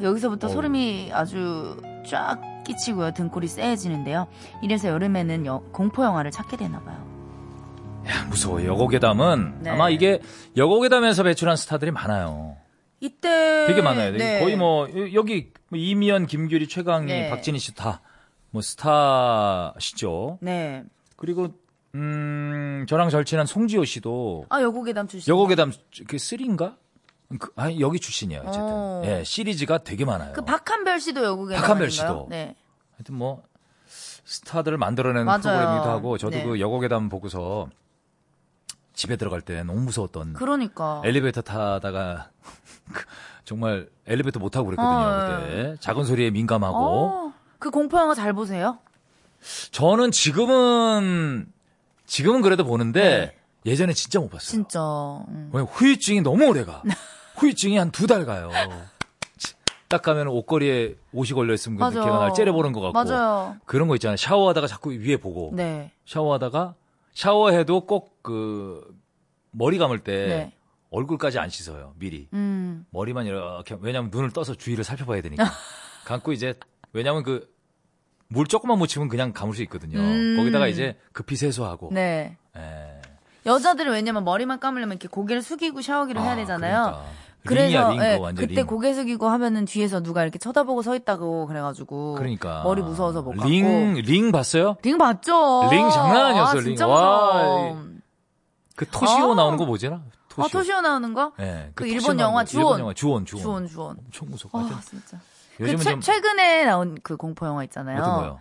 여기서부터 오. 소름이 아주 쫙 끼치고요. 등골이 쎄해지는데요. 이래서 여름에는 여, 공포 영화를 찾게 되나 봐요. 야, 무서워. 여고괴담은 네. 아마 이게 여고괴담에서 배출한 스타들이 많아요. 이때 되게 많아요. 네. 거의 뭐 여기 이미연, 김규리, 최강희, 네. 박진희 씨 다 뭐 스타시죠. 네. 그리고 음 저랑 절친한 송지효 씨도 아 여고괴담 출신. 여고괴담 그 쓰리인가? 그, 아니 여기 출신이에요. 어쨌든 오. 예 시리즈가 되게 많아요. 그 박한별 씨도 여고괴담. 박한별 아닌가요? 씨도. 네. 하여튼 뭐 스타들을 만들어내는 맞아요. 프로그램이기도 하고 저도 네. 그 여고괴담 보고서 집에 들어갈 때 너무 무서웠던. 그러니까. 엘리베이터 타다가 정말 엘리베이터 못 타고 그랬거든요. 어, 그때 작은 소리에 민감하고. 어, 그 공포 영화 잘 보세요? 저는 지금은 지금은 그래도 보는데 네. 예전에 진짜 못 봤어요. 진짜. 음. 왜냐면 후유증이 너무 오래가. 후유증이 한 두 달 가요. 딱 가면 옷걸이에 옷이 걸려 있으면 그 걔가 날 째려보는 것 같고. 맞아요. 그런 거 있잖아요. 샤워하다가 자꾸 위에 보고. 네. 샤워하다가. 샤워해도 꼭 그 머리 감을 때 네. 얼굴까지 안 씻어요 미리 음. 머리만 이렇게 왜냐하면 눈을 떠서 주위를 살펴봐야 되니까 감고 이제 왜냐하면 그 물 조금만 묻히면 그냥 감을 수 있거든요. 음. 거기다가 이제 급히 세수하고. 네. 예. 여자들은 왜냐면 머리만 감으려면 이렇게 고개를 숙이고 샤워기를 아, 해야 되잖아요. 그러니까. 그래서 링이야, 링거, 예, 그때 링. 고개 숙이고 하면은 뒤에서 누가 이렇게 쳐다보고 서 있다고 그래가지고. 그러니까. 머리 무서워서 못 감고. 링, 링 봤어요? 링 봤죠. 링 장난 아니었어요. 아, 링. 와. 그 토시오 아. 나오는 거 뭐지나? 토시오. 아, 토시오 나오는 거? 예. 네, 그, 그 일본 영화 주온. 영화 주온, 주온. 주온, 주온. 엄청 무섭고. 아, 진짜. 그 최, 최근에 나온 그 공포 영화 있잖아요. 어떤 거요?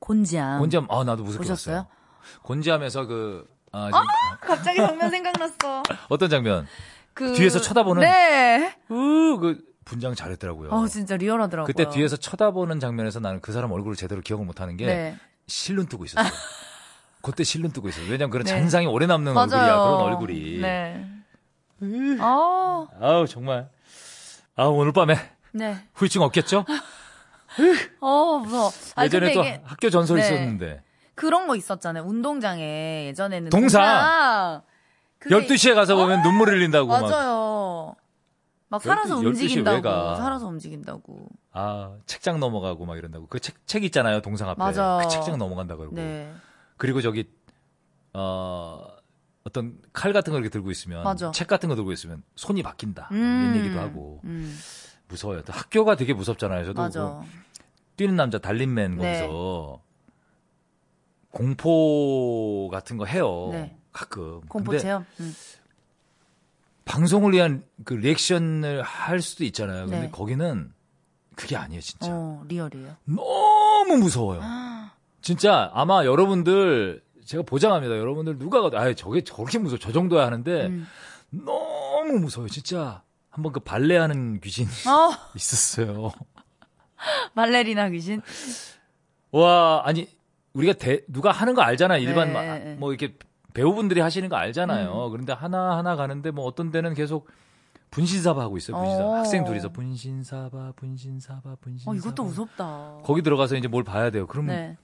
곤지암. 곤지암. 아, 나도 무섭게 보셨어요? 봤어요. 곤지암에서 그 아, 아 갑자기 장면 생각났어. 어떤 장면? 그 뒤에서 쳐다보는. 네. 우, 그 분장 잘했더라고요. 아, 진짜 리얼하더라고요. 그때 뒤에서 쳐다보는 장면에서 나는 그 사람 얼굴을 제대로 기억을 못 하는 게 네. 실눈 뜨고 있었어요. 그때 실눈 뜨고 있었어요. 왜냐면 그런 네. 잔상이 오래 남는 맞아요. 얼굴이야. 그런 얼굴이. 네. 아. 아우, 정말. 아, 오늘 밤에 네. 후유증 없겠죠? 어, 무서워. 아니, 예전에 또 이게... 학교 전설이 네. 있었는데. 그런 거 있었잖아요. 운동장에 예전에는. 동상! 그게... 열두 시에 가서 보면 아~ 눈물 흘린다고. 맞아요. 막, 막 열두 시, 살아서 움직인다고. 살아서 움직인다고. 아, 책장 넘어가고 막 이런다고. 그 책, 책 있잖아요. 동상 앞에. 맞아. 그 책장 넘어간다고 그러고. 네. 그리고 저기, 어, 어떤 칼 같은 걸 이렇게 들고 있으면. 맞아. 책 같은 거 들고 있으면 손이 바뀐다. 음~ 이런 얘기도 하고. 음. 무서워요. 학교가 되게 무섭잖아요. 저도 그 뛰는 남자 달린맨 거기서 네. 공포 같은 거 해요. 네. 가끔. 공포 체험. 음. 방송을 위한 그 리액션을 할 수도 있잖아요. 근데 네. 거기는 그게 아니에요, 진짜. 어, 리얼이에요. 너무 무서워요. 진짜 아마 여러분들 제가 보장합니다. 여러분들 누가 가도 아, 저게 저렇게 무서워. 저 정도야 하는데 음. 너무 무서워요, 진짜. 한번 그 발레하는 귀신이 어? 있었어요. 발레리나 귀신? 와, 아니, 우리가 대, 누가 하는 거 알잖아요. 일반, 네. 뭐, 이렇게 배우분들이 하시는 거 알잖아요. 음. 그런데 하나하나 가는데 뭐 어떤 데는 계속 분신사바 하고 있어요. 분신사바. 오. 학생 둘이서 분신사바, 분신사바, 분신사바. 어, 이것도 무섭다. 거기 들어가서 이제 뭘 봐야 돼요. 그러면 네.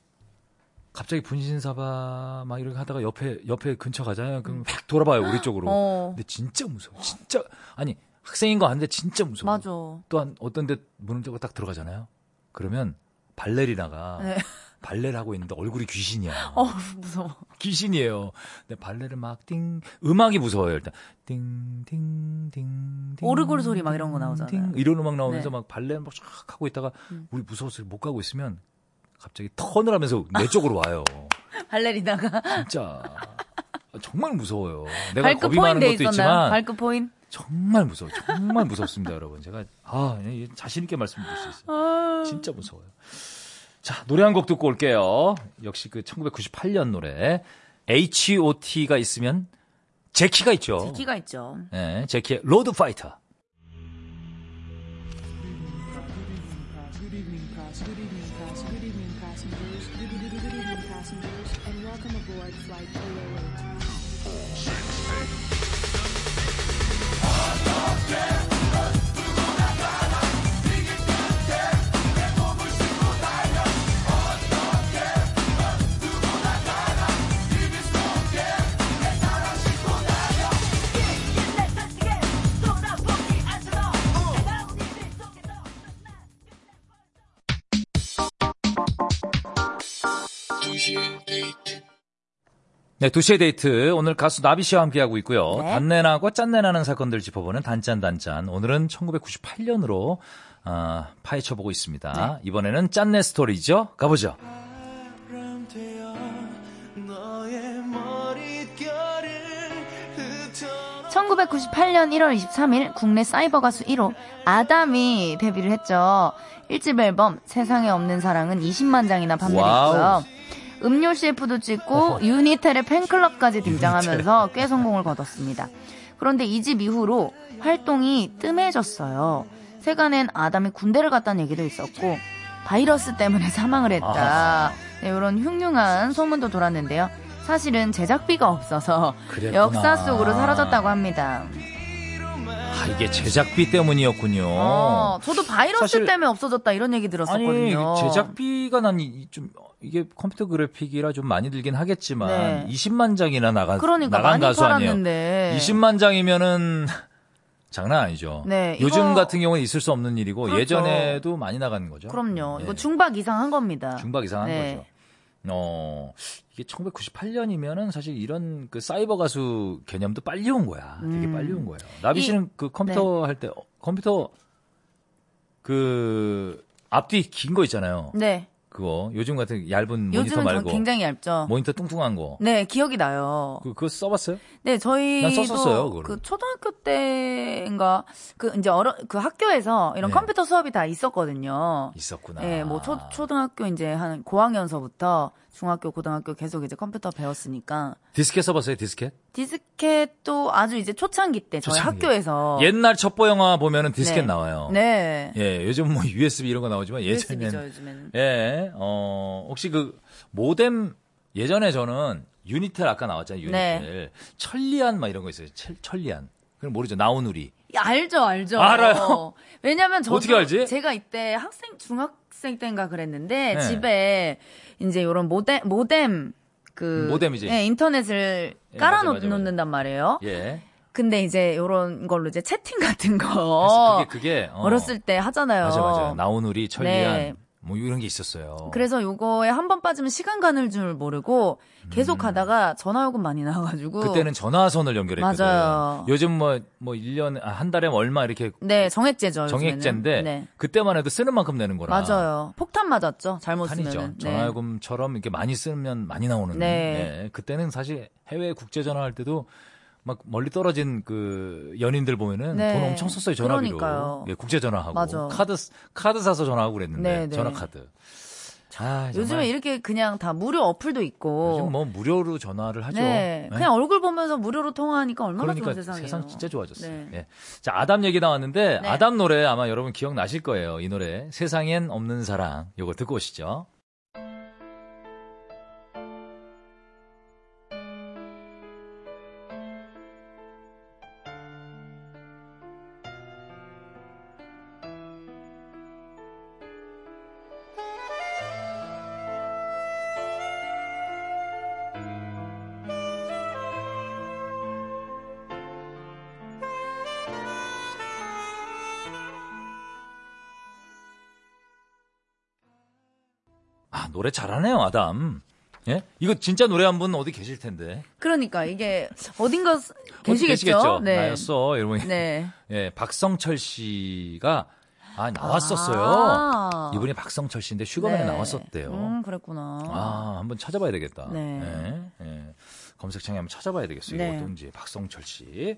갑자기 분신사바 막 이렇게 하다가 옆에, 옆에 근처 가잖아요. 그럼 음. 확 돌아봐요. 우리 쪽으로. 어. 근데 진짜 무서워. 진짜. 아니. 학생인 거 아는데 진짜 무서워. 맞아. 또한 어떤 데 문을 열고 딱 들어가잖아요. 그러면 발레리나가 네. 발레를 하고 있는데 얼굴이 귀신이야. 어, 무서워. 귀신이에요. 근데 발레를 막 띵, 음악이 무서워요, 일단. 띵, 띵, 띵, 띵. 오르골 소리 막 이런 거 나오잖아요. 띵, 이런 음악 나오면서 네. 막 발레를 막 쫙 하고 있다가 음. 우리 무서워서 못 가고 있으면 갑자기 턴을 하면서 내 쪽으로 와요. 발레리나가. 진짜. 정말 무서워요. 내가 발끝 겁이 많은 것도 있었나요? 있지만. 발끝 포인? 정말 무서워. 정말 무섭습니다, 여러분. 제가 아, 자신 있게 말씀드릴 수 있어요. 진짜 무서워요. 자, 노래 한 곡 듣고 올게요. 역시 그 천구백구십팔 년 노래 에이치 오 티가 있으면 제키가 있죠. 제키가 있죠. 네, 제키의 로드 파이터. 네, 두 시의 데이트. 오늘 가수 나비 씨와 함께하고 있고요. 네. 단내나고 짠내나는 사건들 짚어보는 단짠단짠. 오늘은 천구백구십팔 년으로 어, 파헤쳐보고 있습니다. 네. 이번에는 짠내 스토리죠. 가보죠. 천구백구십팔 년 일월 이십삼일 국내 사이버 가수 일 호 아담이 데뷔를 했죠. 일 집 앨범 세상에 없는 사랑은 이십만 장이나 판매됐고요. 음료 씨에프도 찍고 유니텔의 팬클럽까지 등장하면서 꽤 성공을 거뒀습니다. 그런데 이 집 이후로 활동이 뜸해졌어요. 세간엔 아담이 군대를 갔다는 얘기도 있었고 바이러스 때문에 사망을 했다. 네, 이런 흉흉한 소문도 돌았는데요. 사실은 제작비가 없어서 그랬구나. 역사 속으로 사라졌다고 합니다. 아, 이게 제작비 때문이었군요. 어, 저도 바이러스 사실... 때문에 없어졌다 이런 얘기 들었었거든요. 아니, 제작비가 난 좀 이게 컴퓨터 그래픽이라 좀 많이 들긴 하겠지만 네. 이십만 장이나 나가, 그러니까 나간 가수 아니에요. 이십만 장이면은 장난 아니죠. 네, 요즘 이거... 같은 경우는 있을 수 없는 일이고 그렇죠. 예전에도 많이 나가는 거죠. 그럼요. 네. 이거 중박 이상한 겁니다. 중박 이상한 네. 거죠. 어, 이게 천구백구십팔 년이면은 사실 이런 그 사이버 가수 개념도 빨리 온 거야. 되게 음. 빨리 온 거예요. 나비 씨는 이... 그 컴퓨터 네. 할 때 어, 컴퓨터 그 앞뒤 긴 거 있잖아요. 네. 그거 요즘 같은 얇은 모니터 말고 굉장히 얇죠. 모니터 뚱뚱한 거. 네, 기억이 나요. 그 그거 써봤어요? 네, 저희 난 썼었어요. 그걸. 그 초등학교 때인가 그 이제 어려 그 학교에서 이런 네. 컴퓨터 수업이 다 있었거든요. 있었구나. 네, 뭐 초 초등학교 이제 한 고학년서부터 중학교, 고등학교 계속 이제 컴퓨터 배웠으니까. 디스켓 써봤어요, 디스켓? 디스켓도 아주 이제 초창기 때 저희 초창기. 학교에서. 옛날 첩보 영화 보면은 디스켓 네. 나와요. 네. 예, 요즘 뭐 유에스비 이런 거 나오지만 예전에는. 유에스비죠, 요즘에는. 예, 어, 혹시 그 모뎀 예전에 저는 유니텔 아까 나왔잖아요, 유니텔. 네. 천리안 막 이런 거 있어요, 철, 천리안. 그럼 모르죠, 나우누리. 알죠, 알죠. 알아요. 왜냐면 저도 어떻게 알지? 제가 이때 학생 중학생 때인가 그랬는데 네. 집에 이제 이런 모뎀 모뎀 그 모뎀이지. 예, 인터넷을 예, 깔아놓는단 말이에요. 예. 근데 이제 이런 걸로 이제 채팅 같은 거 그게 그게 어. 어렸을 때 하잖아요. 맞아 맞아. 나오누리 천리안 네. 뭐 이런 게 있었어요. 그래서 요거에 한 번 빠지면 시간 가는 줄 모르고 계속 가다가 음. 전화 요금 많이 나와가지고 그때는 전화선을 연결했거든요. 맞아요. 요즘 뭐 뭐 일 년 한 달에 얼마 이렇게 네 정액제죠. 정액제인데 네. 그때만 해도 쓰는 만큼 내는 거라. 맞아요. 폭탄 맞았죠. 잘못 쓰면. 전화 요금처럼 이렇게 많이 쓰면 많이 나오는. 네. 네. 그때는 사실 해외 국제 전화할 때도. 막 멀리 떨어진 그 연인들 보면은 네. 돈 엄청 썼어요 전화비로. 예, 국제 전화하고 맞아. 카드 카드 사서 전화하고 그랬는데 네, 네. 전화 카드. 아, 요즘에 이렇게 그냥 다 무료 어플도 있고. 요즘 뭐 무료로 전화를 하죠. 네. 그냥 네? 얼굴 보면서 무료로 통화하니까 얼마나 그러니까 좋은 세상이에요. 세상 진짜 좋아졌어요. 네. 네. 자, 아담 얘기 나왔는데 네. 아담 노래 아마 여러분 기억 나실 거예요. 이 노래 세상엔 없는 사랑. 요거 듣고 오시죠. 노래 잘하네요, 아담. 예? 이거 진짜 노래한 분 어디 계실 텐데. 그러니까 이게 어딘가 계시겠죠. 계시겠죠? 네. 나였어, 여러분. 네. 예, 박성철 씨가 아 나왔었어요. 아~ 이분이 박성철 씨인데 슈거맨에 네. 나왔었대요. 음, 그랬구나. 아, 한번 찾아봐야 되겠다. 네. 예, 예. 검색창에 한번 찾아봐야 되겠어요. 네. 이거 어떤지 박성철 씨.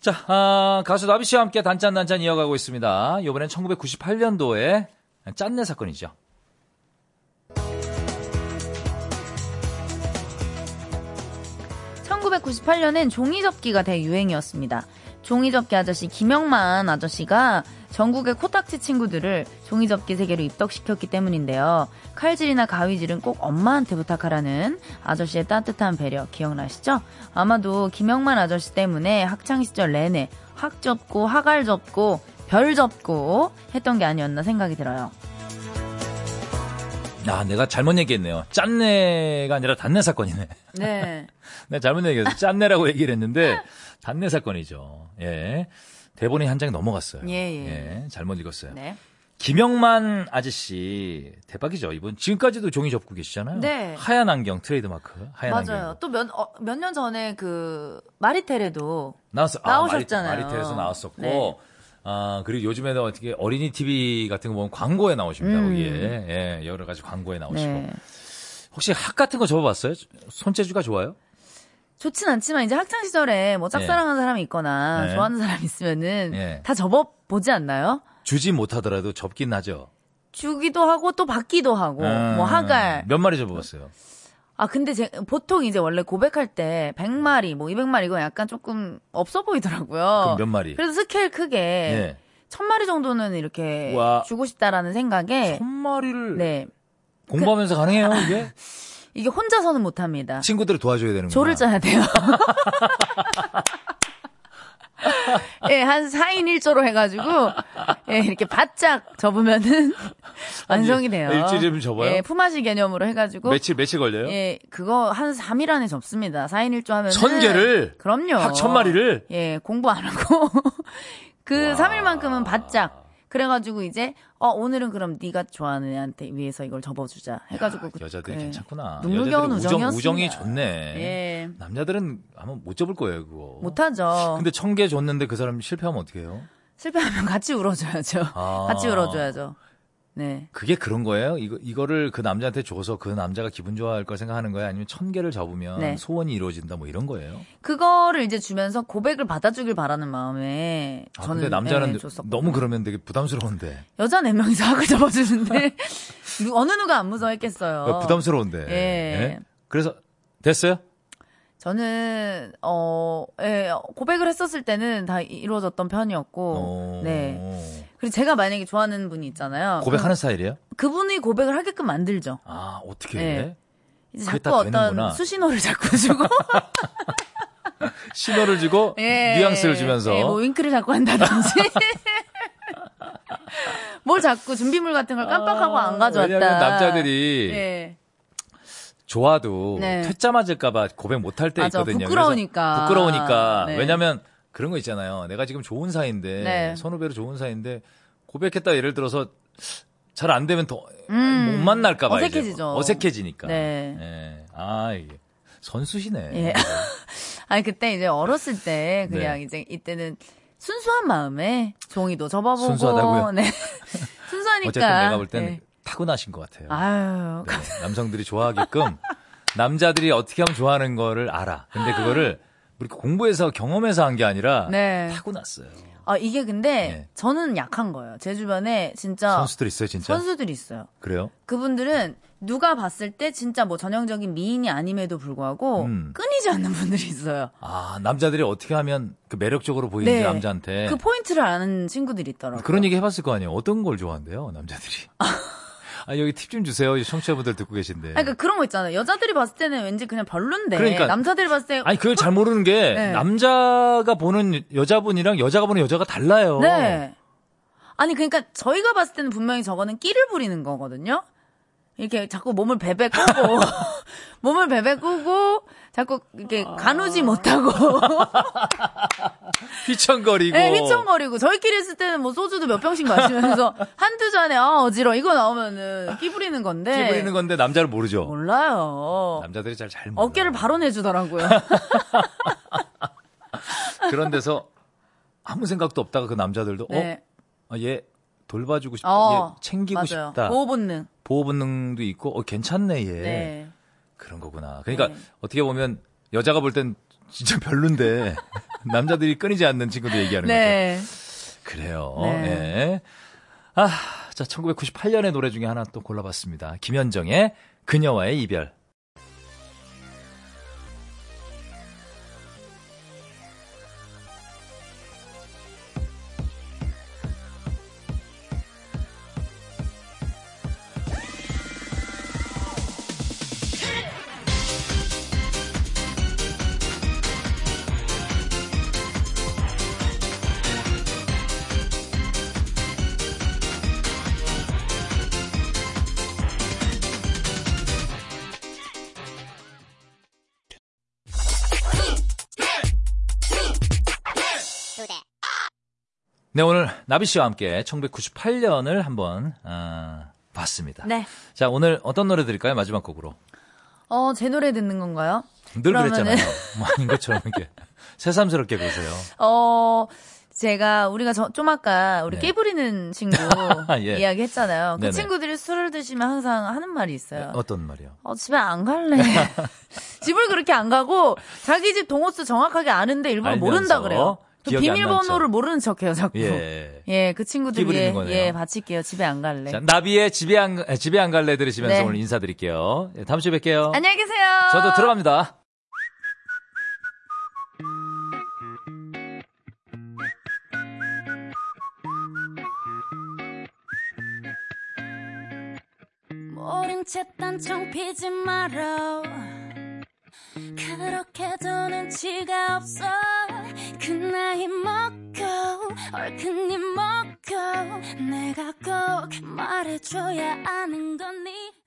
자, 아, 가수 나비 씨와 함께 단짠단짠 이어가고 있습니다. 이번엔 천구백구십팔 년도에 짠내 사건이죠. 천구백구십팔 년엔 종이접기가 대유행이었습니다. 종이접기 아저씨 김영만 아저씨가 전국의 코딱지 친구들을 종이접기 세계로 입덕시켰기 때문인데요. 칼질이나 가위질은 꼭 엄마한테 부탁하라는 아저씨의 따뜻한 배려 기억나시죠? 아마도 김영만 아저씨 때문에 학창시절 내내 학 접고 학알 접고 별 접고 했던 게 아니었나 생각이 들어요. 아, 내가 잘못 얘기했네요. 짠내가 아니라 단내 사건이네. 네. 내가 잘못 얘기했어. 짠내라고 얘기를 했는데 단내 사건이죠. 예. 대본이 한 장 넘어갔어요. 예, 예. 예. 잘못 읽었어요. 네. 김영만 아저씨 대박이죠. 이분 지금까지도 종이 접고 계시잖아요. 네. 하얀 안경 트레이드마크. 하얀 맞아요. 안경. 또 몇 몇 년 어, 전에 그 마리텔에도 나왔어. 나오셨잖아요. 아, 마리, 마리텔에서 나왔었고. 네. 아, 그리고 요즘에는 어떻게 어린이 티비 같은 거 보면 광고에 나오십니다, 음. 거기에. 예, 여러 가지 광고에 나오시고. 네. 혹시 학 같은 거 접어봤어요? 손재주가 좋아요? 좋진 않지만, 이제 학창시절에 뭐 짝사랑하는 네. 사람이 있거나 네. 좋아하는 사람이 있으면은 네. 다 접어보지 않나요? 주지 못하더라도 접긴 하죠. 주기도 하고 또 받기도 하고, 음, 뭐 학알. 몇 마리 접어봤어요? 아, 근데 제, 보통 이제 원래 고백할 때 백 마리, 뭐 이백 마리 이건 약간 조금 없어 보이더라고요. 그럼 몇 마리? 그래서 스케일 크게 네. 천 마리 정도는 이렇게 우와. 주고 싶다라는 생각에 천 마리를 네. 공부하면서 그, 가능해요, 이게? 이게 혼자서는 못 합니다. 친구들을 도와줘야 되는구나. 조를 짜야 돼요. 예, 한 사 인 일 조로 해가지고, 예, 이렇게 바짝 접으면은 완성이 돼요. 일주일이면 접어요? 예, 품앗이 개념으로 해가지고. 며칠, 며칠 걸려요? 예, 그거 한 삼 일 안에 접습니다. 사 인 일 조 하면은. 천 개를? 그럼요. 학 천 마리를? 예, 공부 안 하고. 그 와. 삼 일만큼은 바짝. 그래가지고 이제 어 오늘은 그럼 네가 좋아하는 애한테 위해서 이걸 접어주자 해가지고. 야, 그, 여자들이 그, 괜찮구나. 눈물겨운 우정이었습니다. 우정, 우정이 좋네. 예. 남자들은 아마 못 접을 거예요 그거. 못하죠. 근데 천 개 줬는데 그 사람 실패하면 어떻게 해요? 실패하면 같이 울어줘야죠. 아. 같이 울어줘야죠. 네. 그게 그런 거예요? 이거, 이거를 그 남자한테 줘서 그 남자가 기분 좋아할 걸 생각하는 거예요? 아니면 천 개를 접으면 네. 소원이 이루어진다 뭐 이런 거예요? 그거를 이제 주면서 고백을 받아주길 바라는 마음에. 아, 저는 근데 남자는 네, 너무 그러면 되게 부담스러운데. 여자 네 명이서 학을 접어주는데. 어느 누가 안 무서워했겠어요. 부담스러운데. 예. 네. 그래서 됐어요? 저는, 어, 예, 고백을 했었을 때는 다 이루어졌던 편이었고, 오. 네. 그리고 제가 만약에 좋아하는 분이 있잖아요. 고백하는 스타일이에요? 그분이 고백을 하게끔 만들죠. 아, 어떻게 해? 네. 이제 자꾸 어떤 되는구나. 수신호를 자꾸 주고. 신호를 주고, 예, 뉘앙스를 주면서. 예, 뭐 윙크를 자꾸 한다든지. 뭘 자꾸 준비물 같은 걸 깜빡하고 아, 안 가져왔다. 왜냐면 남자들이. 예. 좋아도 네. 퇴짜 맞을까봐 고백 못할 때 맞아, 있거든요. 부끄러우니까. 부끄러우니까. 네. 왜냐면 그런 거 있잖아요. 내가 지금 좋은 사이인데 네. 선후배로 좋은 사이인데 고백했다 예를 들어서 잘 안 되면 더 못 음, 만날까봐 어색해지죠. 어색해지니까. 네. 네. 아 이게 선수시네. 예. 아니 그때 이제 어렸을 때 그냥 네. 이제 이때는 순수한 마음에 종이도 접어보고. 순수하다고요? 네. 순수하니까. 어쨌든 내가 볼 때는. 네. 타고나신 것 같아요. 아유, 네, 남성들이 좋아하게끔 남자들이 어떻게 하면 좋아하는 거를 알아. 근데 그거를 우리 공부해서 경험해서 한 게 아니라 네. 타고났어요. 아 이게 근데 네. 저는 약한 거예요. 제 주변에 진짜 선수들 있어요, 진짜 선수들이 있어요. 그래요? 그분들은 누가 봤을 때 진짜 뭐 전형적인 미인이 아님에도 불구하고 음. 끊이지 않는 분들이 있어요. 아 남자들이 어떻게 하면 그 매력적으로 보이는지 네. 남자한테 그 포인트를 아는 친구들이 있더라고요. 그런 얘기 해봤을 거 아니에요. 어떤 걸 좋아한대요, 남자들이? 아 여기 팁 좀 주세요. 청취자분들 듣고 계신데. 아니, 그러니까 그런 거 있잖아요. 여자들이 봤을 때는 왠지 그냥 별론데. 그러니까 남자들이 봤을 때. 아니 그걸 잘 모르는 게 네. 남자가 보는 여자분이랑 여자가 보는 여자가 달라요. 네. 아니 그러니까 저희가 봤을 때는 분명히 저거는 끼를 부리는 거거든요. 이렇게 자꾸 몸을 베베 꾸고 몸을 베베 꾸고 자꾸 이렇게 가누지 못하고 휘청거리고 네, 휘청거리고 저희끼리 있을 때는 뭐 소주도 몇 병씩 마시면서 한두 잔에 아 어지러워 이거 나오면은 끼 부리는 건데 끼 부리는 건데 남자를 모르죠. 몰라요. 남자들이 잘 잘 몰라요. 어깨를 바로 내주더라고요. 그런 데서 아무 생각도 없다가 그 남자들도 네. 어? 아, 얘 돌봐주고 싶다. 어, 얘 챙기고 맞아요. 싶다. 보호 본능. 보호 본능도 있고, 어, 괜찮네, 얘. 네. 그런 거구나. 그러니까, 네. 어떻게 보면, 여자가 볼 땐 진짜 별론데, 남자들이 끊이지 않는 친구들 얘기하는 네. 거죠. 그래요. 네. 네. 아, 자, 천구백구십팔 년의 노래 중에 하나 또 골라봤습니다. 김현정의 그녀와의 이별. 네, 오늘 나비 씨와 함께 천구백구십팔 년을 한번 어, 봤습니다. 네. 자, 오늘 어떤 노래 드릴까요? 마지막 곡으로. 어, 제 노래 듣는 건가요? 늘 그러면은... 그랬잖아요. 뭐 아닌 것처럼 이렇게 새삼스럽게 보세요. 어, 제가 우리가 저, 좀 아까 우리 네. 깨부리는 친구 예. 이야기했잖아요. 그 네네. 친구들이 술을 드시면 항상 하는 말이 있어요. 어떤 말이요? 어, 집에 안 갈래. 집을 그렇게 안 가고 자기 집 동호수 정확하게 아는데 일부러 알면서. 모른다 그래요. 그 비밀번호를 모르는 척해요 자꾸. 예, 예, 그 친구들 예, 예, 바칠게요. 집에 안 갈래. 자, 나비의 집에 안 집에 안 갈래 들으시면서 네. 오늘 인사드릴게요. 예, 다음 주에 뵐게요. 안녕히 계세요. 저도 들어갑니다. 모른 채 딴청 피지 말어. 그렇게도 눈치가 없어. 그 나이 먹고 얼큰 입 먹고 내가 꼭 말해줘야 아는 거니.